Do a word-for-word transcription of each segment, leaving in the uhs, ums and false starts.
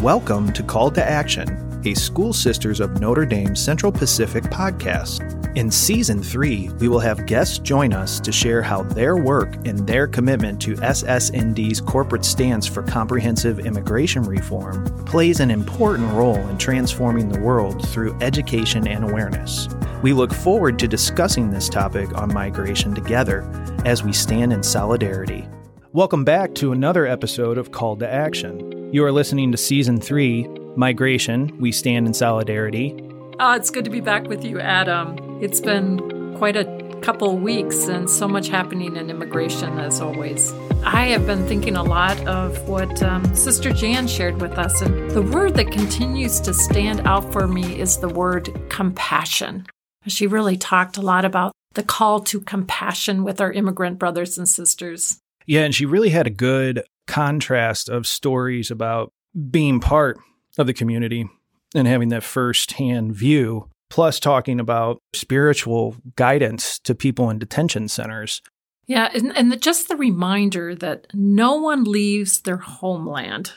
Welcome to Called to Action, a School Sisters of Notre Dame Central Pacific podcast. In Season three, we will have guests join us to share how their work and their commitment to S S N D's corporate stance for comprehensive immigration reform plays an important role in transforming the world through education and awareness. We look forward to discussing this topic on migration together as we stand in solidarity. Welcome back to another episode of Called to Action. You are listening to Season three, Migration, We Stand in Solidarity. Oh, it's good to be back with you, Adam. It's been quite a couple weeks and so much happening in immigration, as always. I have been thinking a lot of what um, Sister Jan shared with us, and the word that continues to stand out for me is the word compassion. She really talked a lot about the call to compassion with our immigrant brothers and sisters. Yeah, and she really had a good contrast of stories about being part of the community and having that firsthand view, plus talking about spiritual guidance to people in detention centers. Yeah, and, and the, just the reminder that no one leaves their homeland,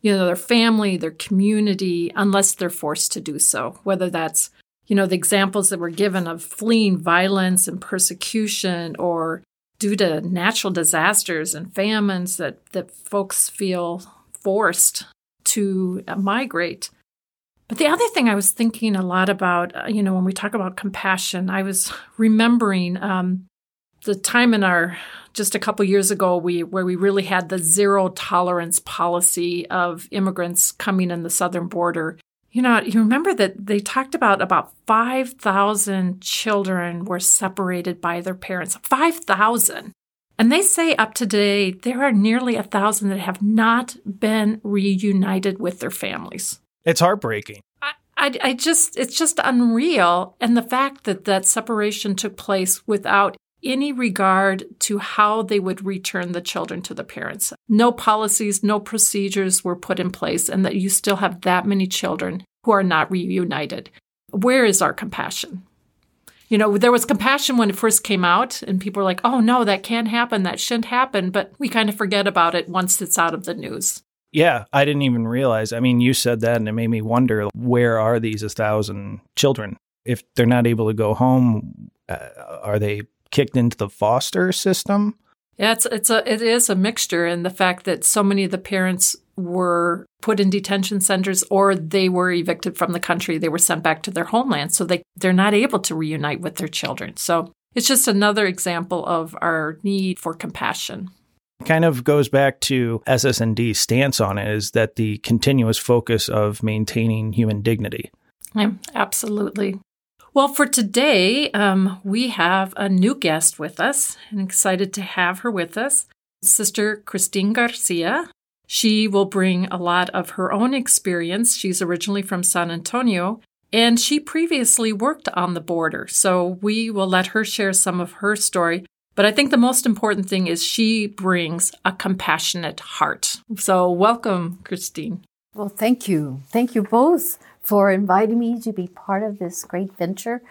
you know, their family, their community, unless they're forced to do so, whether that's, you know, the examples that were given of fleeing violence and persecution or due to natural disasters and famines that, that folks feel forced to migrate. But the other thing I was thinking a lot about, you know, when we talk about compassion, I was remembering um, the time in our, just a couple years ago, we where we really had the zero tolerance policy of immigrants coming in the southern border. You know, you remember that they talked about about five thousand children were separated by their parents, five thousand. And they say up to today, there are nearly one thousand that have not been reunited with their families. It's heartbreaking. I, I, I just, it's just unreal. And the fact that that separation took place without any regard to how they would return the children to the parents. No policies, no procedures were put in place, and that you still have that many children who are not reunited. Where is our compassion? You know, there was compassion when it first came out, and people were like, oh, no, that can't happen, that shouldn't happen, but we kind of forget about it once it's out of the news. Yeah, I didn't even realize. I mean, you said that, and it made me wonder, where are these one thousand children? If they're not able to go home, uh, are they kicked into the foster system? Yeah, it's it's a it is a mixture, and the fact that so many of the parents were put in detention centers or they were evicted from the country, they were sent back to their homeland, so they they're not able to reunite with their children. So it's just another example of our need for compassion. Kind of goes back to S S N D's stance on it, is that the continuous focus of maintaining human dignity. Yeah, absolutely. Well, for today, um, we have a new guest with us, and excited to have her with us, Sister Christine Garcia. She will bring a lot of her own experience. She's originally from San Antonio, and she previously worked on the border, so we will let her share some of her story. But I think the most important thing is she brings a compassionate heart. So welcome, Christine. Well, thank you. Thank you both for inviting me to be part of this great venture.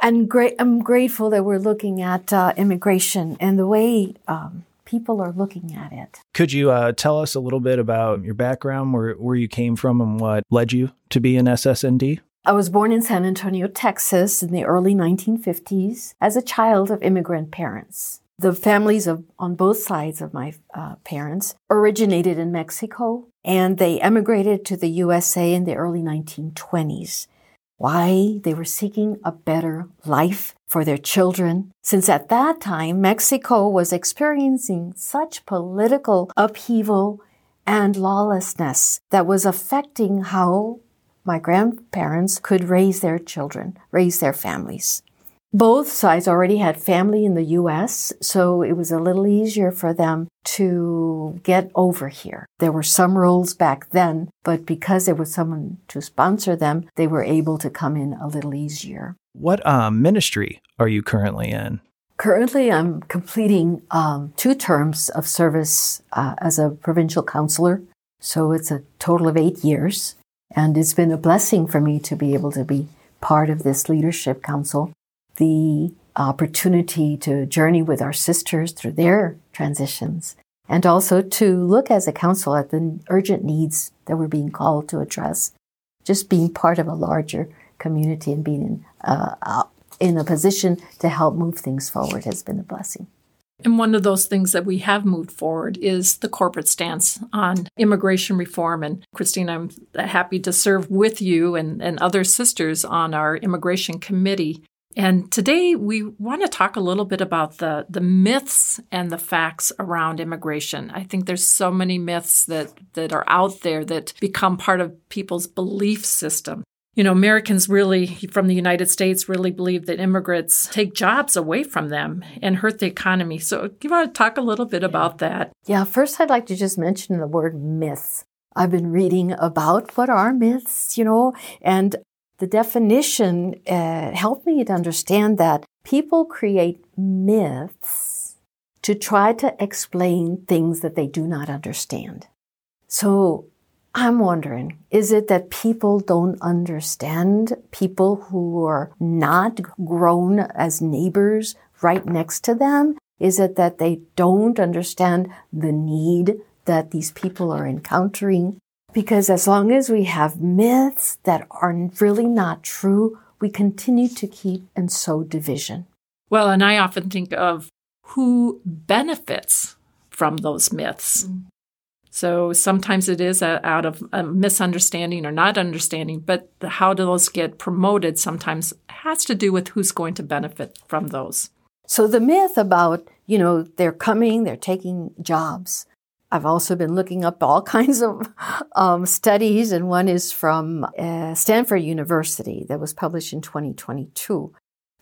And great, I'm grateful that we're looking at uh, immigration and the way um, people are looking at it. Could you uh, tell us a little bit about your background, where, where you came from, and what led you to be an S S N D? I was born in San Antonio, Texas, in the early nineteen fifties as a child of immigrant parents. The families of on both sides of my uh, parents originated in Mexico, and they emigrated to the U S A in the early nineteen twenties. Why? They were seeking a better life for their children, since at that time, Mexico was experiencing such political upheaval and lawlessness that was affecting how my grandparents could raise their children, raise their families. Both sides already had family in the U S, so it was a little easier for them to get over here. There were some rules back then, but because there was someone to sponsor them, they were able to come in a little easier. What um, ministry are you currently in? Currently, I'm completing um, two terms of service uh, as a provincial counselor, so it's a total of eight years, and it's been a blessing for me to be able to be part of this leadership council. The opportunity to journey with our sisters through their transitions and also to look as a council at the urgent needs that we're being called to address, just being part of a larger community and being in, uh, in a position to help move things forward has been a blessing. And one of those things that we have moved forward is the corporate stance on immigration reform. And Christine, I'm happy to serve with you and, and other sisters on our immigration committee. And today we want to talk a little bit about the, the myths and the facts around immigration. I think there's so many myths that, that are out there that become part of people's belief system. You know, Americans really from the United States really believe that immigrants take jobs away from them and hurt the economy. So do you want to talk a little bit about that? Yeah, first I'd like to just mention the word myths. I've been reading about what are myths, you know, and the definition uh, helped me to understand that people create myths to try to explain things that they do not understand. So I'm wondering, is it that people don't understand people who are not grown as neighbors right next to them? Is it that they don't understand the need that these people are encountering? Because as long as we have myths that are really not true, we continue to keep and sow division. Well, and I often think of who benefits from those myths. Mm-hmm. So sometimes it is a, out of a misunderstanding or not understanding, but the, how those get promoted sometimes has to do with who's going to benefit from those. So the myth about, you know, they're coming, they're taking jobs. I've also been looking up all kinds of um, studies, and one is from uh, Stanford University that was published in twenty twenty-two.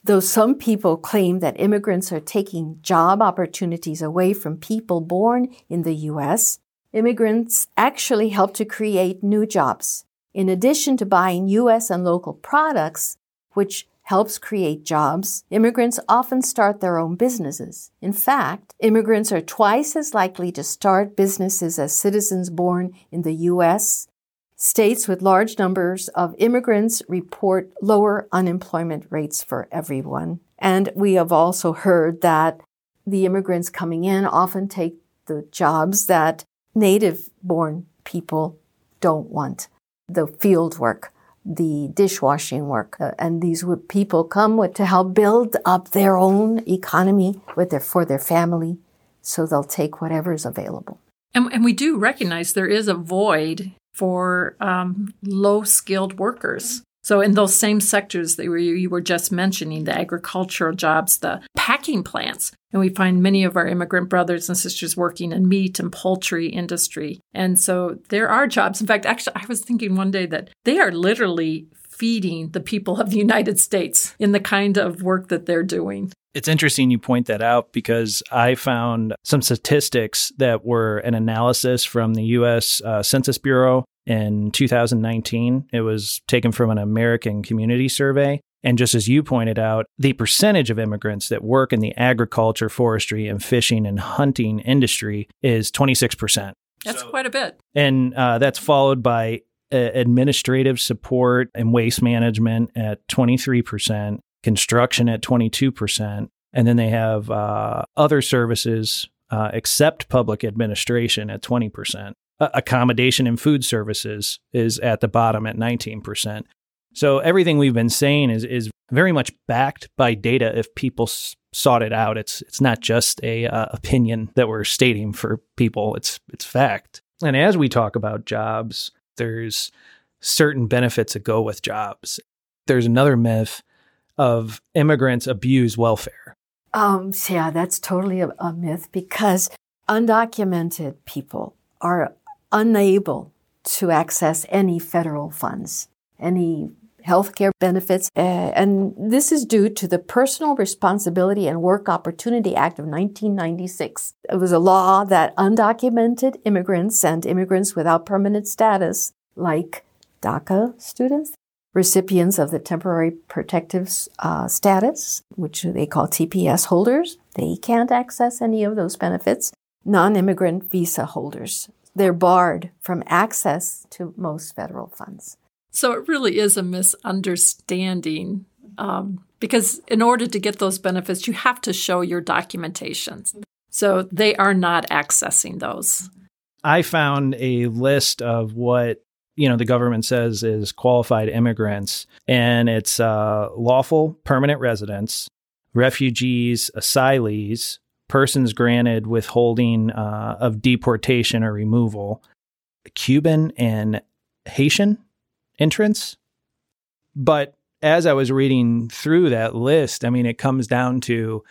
Though some people claim that immigrants are taking job opportunities away from people born in the U S, immigrants actually help to create new jobs, in addition to buying U S and local products, which helps create jobs. Immigrants often start their own businesses. In fact, immigrants are twice as likely to start businesses as citizens born in the U S. States with large numbers of immigrants report lower unemployment rates for everyone. And we have also heard that the immigrants coming in often take the jobs that native-born people don't want, the field work, the dishwashing work. Uh, and these people come with, to help build up their own economy with their, for their family, so they'll take whatever is available. And, and we do recognize there is a void for um, low-skilled workers. So in those same sectors that you were just mentioning, the agricultural jobs, the packing plants, and we find many of our immigrant brothers and sisters working in meat and poultry industry. And so there are jobs. In fact, actually, I was thinking one day that they are literally feeding the people of the United States in the kind of work that they're doing. It's interesting you point that out, because I found some statistics that were an analysis from the U S Uh, Census Bureau. In two thousand nineteen, it was taken from an American community survey. And just as you pointed out, the percentage of immigrants that work in the agriculture, forestry, and fishing and hunting industry is twenty-six percent. That's so, quite a bit. And uh, that's followed by uh, administrative support and waste management at twenty-three percent, construction at twenty-two percent. And then they have uh, other services uh, except public administration at twenty percent. Accommodation and food services is at the bottom at nineteen percent. So everything we've been saying is is very much backed by data if people s- sought it out. It's it's not just a uh, opinion that we're stating for people. It's it's fact. And as we talk about jobs, there's certain benefits that go with jobs. There's another myth of immigrants abuse welfare. Um, yeah, that's totally a, a myth, because undocumented people are unable to access any federal funds, any health care benefits. Uh, and this is due to the Personal Responsibility and Work Opportunity Act of nineteen ninety-six. It was a law that undocumented immigrants and immigrants without permanent status, like DACA students, recipients of the temporary protective uh, status, which they call T P S holders, they can't access any of those benefits. Non-immigrant visa holders, they're barred from access to most federal funds. So it really is a misunderstanding, um, because in order to get those benefits, you have to show your documentation. So they are not accessing those. I found a list of what, you know, the government says is qualified immigrants, and it's uh, lawful permanent residents, refugees, asylees, persons granted withholding uh, of deportation or removal, Cuban and Haitian entrants. But as I was reading through that list, I mean, it comes down to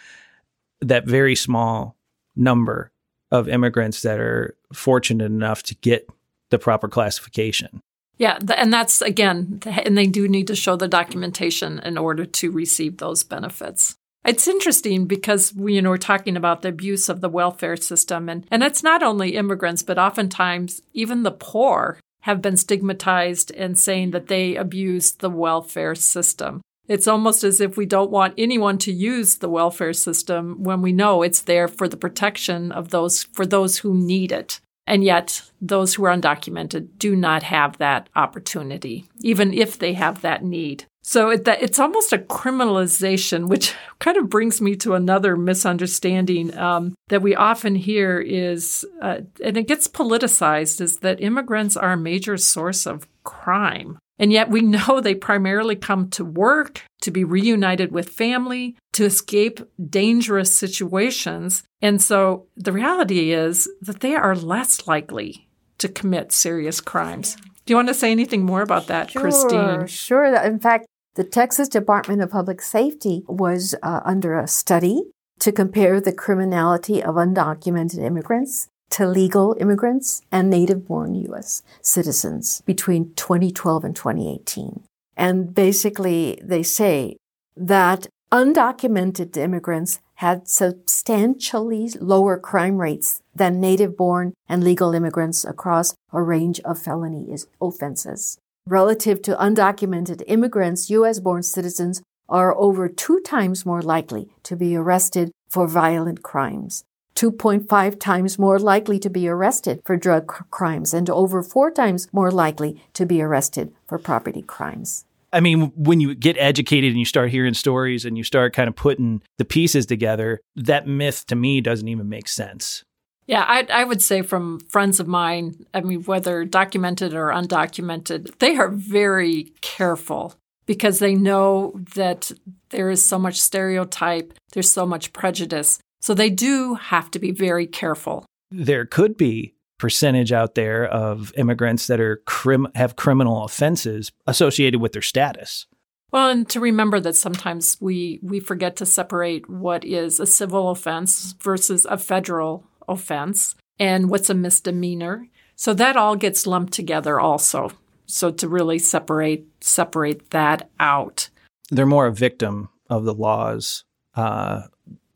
that very small number of immigrants that are fortunate enough to get the proper classification. Yeah, and that's, again, and they do need to show the documentation in order to receive those benefits. It's interesting because we, you know, we're talking about the abuse of the welfare system, and, and it's not only immigrants, but oftentimes even the poor have been stigmatized and saying that they abuse the welfare system. It's almost as if we don't want anyone to use the welfare system when we know it's there for the protection of those, for those who need it. And yet those who are undocumented do not have that opportunity, even if they have that need. So it, it's almost a criminalization, which kind of brings me to another misunderstanding um, that we often hear is, uh, and it gets politicized, is that immigrants are a major source of crime. And yet we know they primarily come to work, to be reunited with family, to escape dangerous situations. And so the reality is that they are less likely to commit serious crimes. Do you want to say anything more about that, sure, Christine? Sure. In fact, the Texas Department of Public Safety was uh, under a study to compare the criminality of undocumented immigrants to legal immigrants and native-born U S citizens between twenty twelve and twenty eighteen. And basically, they say that undocumented immigrants had substantially lower crime rates than native-born and legal immigrants across a range of felony offenses. Relative to undocumented immigrants, U S-born citizens are over two times more likely to be arrested for violent crimes, two point five times more likely to be arrested for drug c- crimes, and over four times more likely to be arrested for property crimes. I mean, when you get educated and you start hearing stories and you start kind of putting the pieces together, that myth to me doesn't even make sense. Yeah, I, I would say from friends of mine, I mean, whether documented or undocumented, they are very careful because they know that there is so much stereotype, there's so much prejudice. So they do have to be very careful. There could be percentage out there of immigrants that are crim- have criminal offenses associated with their status. Well, and to remember that sometimes we, we forget to separate what is a civil offense versus a federal offense and what's a misdemeanor. So that all gets lumped together also. So to really separate separate that out. They're more a victim of the laws uh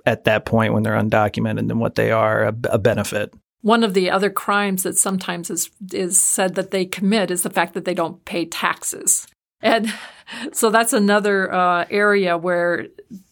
at that point when they're undocumented than what they are, a, a benefit. One of the other crimes that sometimes is is said that they commit is the fact that they don't pay taxes. And so that's another uh, area where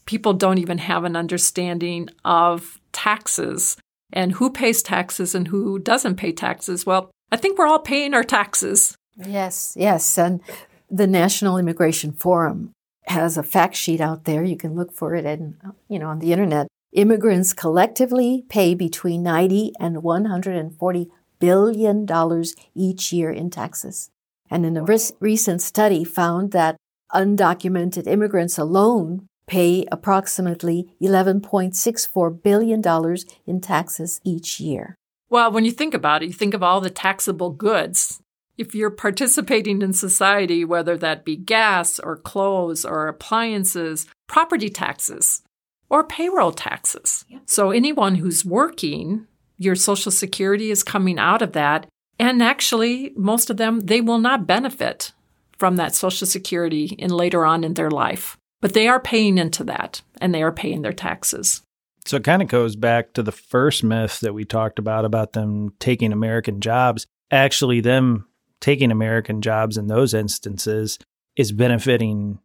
people don't even have an understanding of taxes and who pays taxes and who doesn't pay taxes. Well, I think we're all paying our taxes. Yes, yes. And the National Immigration Forum has a fact sheet out there. You can look for it and, you know, on the internet. Immigrants collectively pay between ninety and one hundred forty billion dollars each year in taxes. And in a re- recent study found that undocumented immigrants alone pay approximately eleven point six four billion dollars in taxes each year. Well, when you think about it, you think of all the taxable goods. If you're participating in society, whether that be gas or clothes or appliances, property taxes, or payroll taxes. Yeah. So anyone who's working, your Social Security is coming out of that. And actually, most of them, they will not benefit from that Social Security in later on in their life. But they are paying into that, and they are paying their taxes. So it kind of goes back to the first myth that we talked about, about them taking American jobs. Actually, them taking American jobs in those instances is benefiting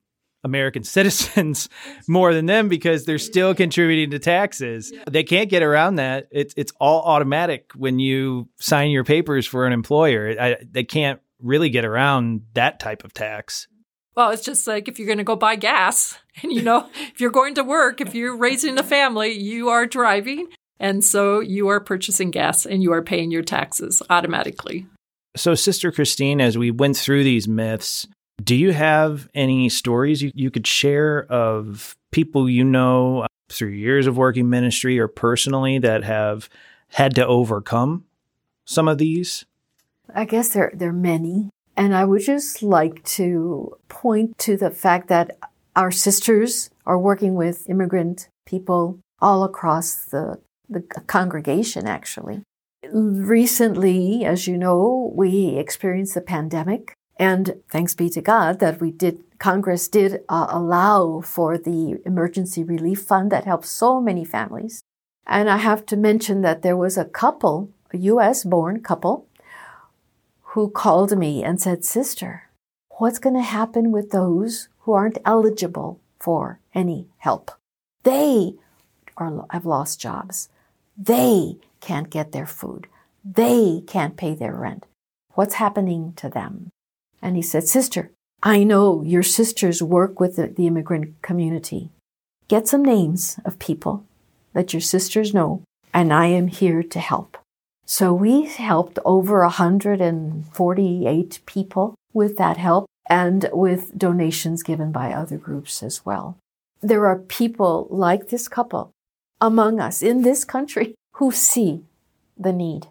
American citizens more than them because they're still contributing to taxes. They can't get around that. It's it's all automatic when you sign your papers for an employer. I, they can't really get around that type of tax. Well, it's just like if you're going to go buy gas and, you know, if you're going to work, if you're raising a family, you are driving. And so you are purchasing gas and you are paying your taxes automatically. So, Sister Christine, as we went through these myths, do you have any stories you, you could share of people you know through years of working ministry or personally that have had to overcome some of these? I guess there, there are many. And I would just like to point to the fact that our sisters are working with immigrant people all across the, the congregation, actually. Recently, as you know, we experienced the pandemic. And thanks be to God that we did, Congress did uh, allow for the emergency relief fund that helps so many families. And I have to mention that there was a couple, a U S born couple, who called me and said, Sister, what's going to happen with those who aren't eligible for any help? They are, have lost jobs. They can't get their food. They can't pay their rent. What's happening to them? And he said, Sister, I know your sisters work with the, the immigrant community. Get some names of people that your sisters know, and I am here to help. So we helped over one hundred forty-eight people with that help and with donations given by other groups as well. There are people like this couple among us in this country who see the need.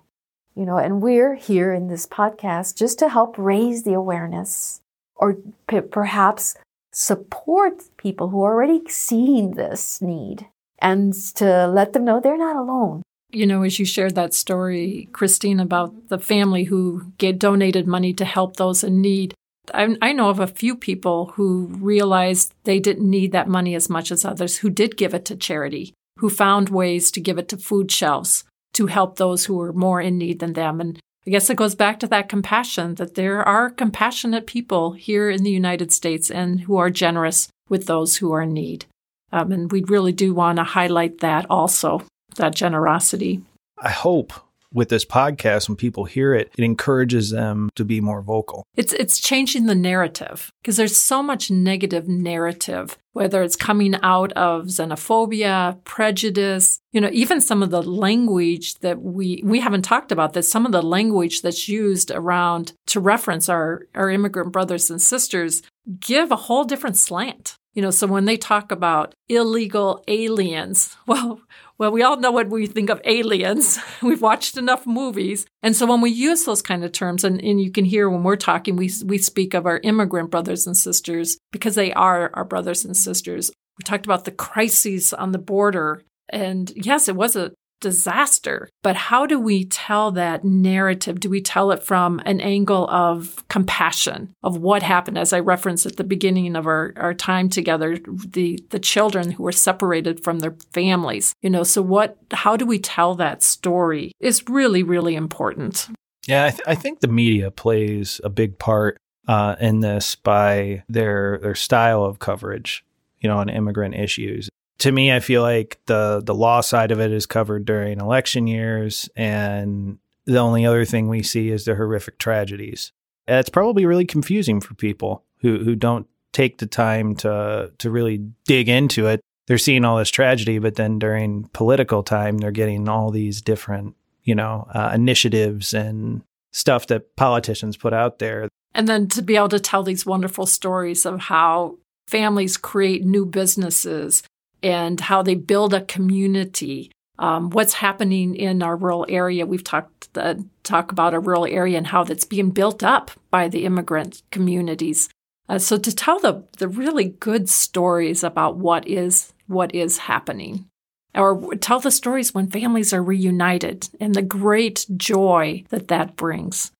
You know, and we're here in this podcast just to help raise the awareness or p- perhaps support people who are already seeing this need and to let them know they're not alone. You know, as you shared that story, Christine, about the family who get donated money to help those in need, I, I know of a few people who realized they didn't need that money as much as others, who did give it to charity, who found ways to give it to food shelves, to help those who are more in need than them. And I guess it goes back to that compassion, that there are compassionate people here in the United States and who are generous with those who are in need. Um, and we really do want to highlight that also, that generosity. I hope with this podcast, when people hear it, it encourages them to be more vocal. It's it's changing the narrative, because there's so much negative narrative, whether it's coming out of xenophobia, prejudice, you know, even some of the language that we, we haven't talked about this, some of the language that's used around to reference our, our immigrant brothers and sisters give a whole different slant. You know, so when they talk about illegal aliens, well, well, we all know what we think of aliens. We've watched enough movies. And so when we use those kind of terms, and, and you can hear when we're talking, we we speak of our immigrant brothers and sisters because they are our brothers and sisters. We talked about the crises on the border. And yes, it was a disaster. But how do we tell that narrative? Do we tell it from an angle of compassion, of what happened? As I referenced at the beginning of our, our time together, the, the children who were separated from their families. You know, so what? How do we tell that story is really, really important. Yeah, I, th- I think the media plays a big part uh, in this by their their style of coverage, you know, on immigrant issues. To me, I feel like the, the law side of it is covered during election years, and the only other thing we see is the horrific tragedies. And it's probably really confusing for people who, who don't take the time to to really dig into it. They're seeing all this tragedy, but then during political time, they're getting all these different, you know, uh, initiatives and stuff that politicians put out there. And then to be able to tell these wonderful stories of how families create new businesses and how they build a community, um, what's happening in our rural area. We've talked uh, talk about our rural area and how that's being built up by the immigrant communities. Uh, so to tell the the really good stories about what is what is happening, or tell the stories when families are reunited and the great joy that that brings.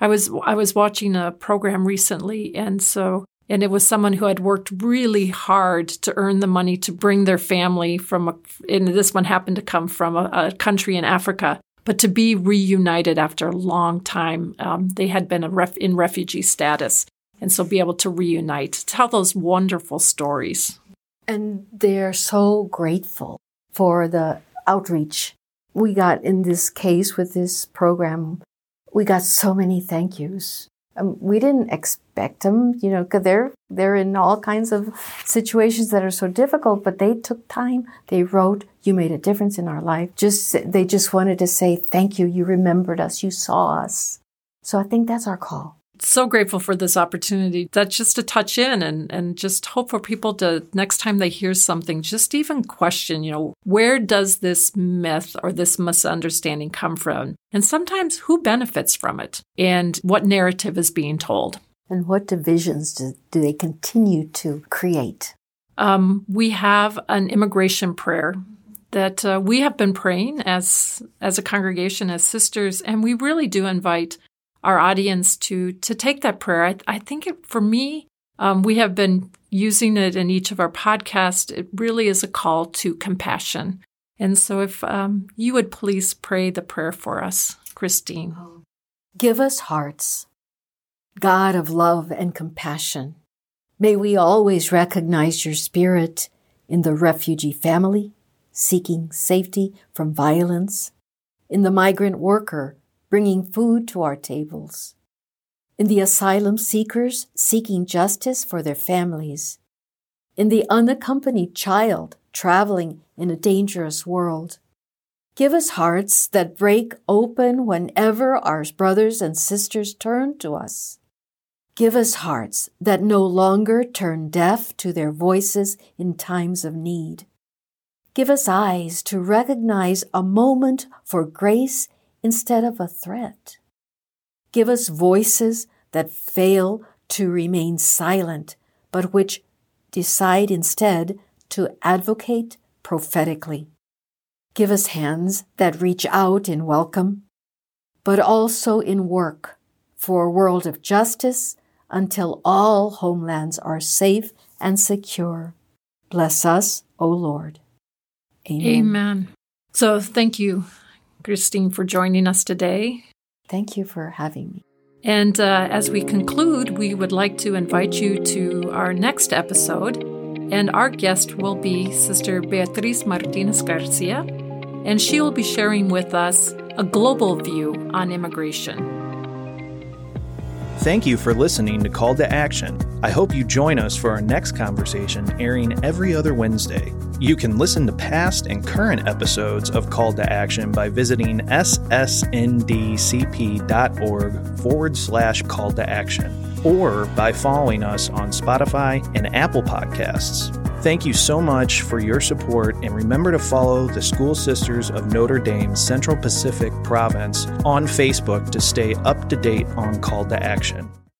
I was I was watching a program recently, and so. And it was someone who had worked really hard to earn the money to bring their family from, a, and this one happened to come from a, a country in Africa, but to be reunited after a long time. Um, they had been a ref, in refugee status, and so be able to reunite, tell those wonderful stories. And they're so grateful for the outreach. We got, in this case with this program, we got so many thank yous. Um, we didn't expect them, you know, because they're, they're in all kinds of situations that are so difficult, but they took time. They wrote, "You made a difference in our life." Just, they just wanted to say, "Thank you. You remembered us. You saw us." So I think that's our call. So grateful for this opportunity. That's just a touch in and, and just hope for people to, next time they hear something, just even question, you know, where does this myth or this misunderstanding come from? And sometimes who benefits from it and what narrative is being told? And what divisions do, do they continue to create? Um, we have an immigration prayer that uh, we have been praying as as a congregation, as sisters, and we really do invite our audience to to take that prayer. I, I think it, for me, um, we have been using it in each of our podcasts. It really is a call to compassion. And so if um, you would please pray the prayer for us, Christine. Give us hearts, God of love and compassion. May we always recognize your spirit in the refugee family, seeking safety from violence, in the migrant worker, bringing food to our tables, in the asylum seekers seeking justice for their families, in the unaccompanied child traveling in a dangerous world. Give us hearts that break open whenever our brothers and sisters turn to us. Give us hearts that no longer turn deaf to their voices in times of need. Give us eyes to recognize a moment for grace instead of a threat. Give us voices that fail to remain silent, but which decide instead to advocate prophetically. Give us hands that reach out in welcome, but also in work for a world of justice until all homelands are safe and secure. Bless us, O Lord. Amen. Amen. So thank you, Christine, for joining us today. Thank you for having me. And uh, as we conclude, we would like to invite you to our next episode. And our guest will be Sister Beatriz Martinez Garcia. And she will be sharing with us a global view on immigration. Thank you for listening to Call to Action. I hope you join us for our next conversation airing every other Wednesday. You can listen to past and current episodes of Call to Action by visiting ssndcp.org forward slash call to action or by following us on Spotify and Apple Podcasts. Thank you so much for your support, and remember to follow the School Sisters of Notre Dame Central Pacific Province on Facebook to stay up to date on Call to Action.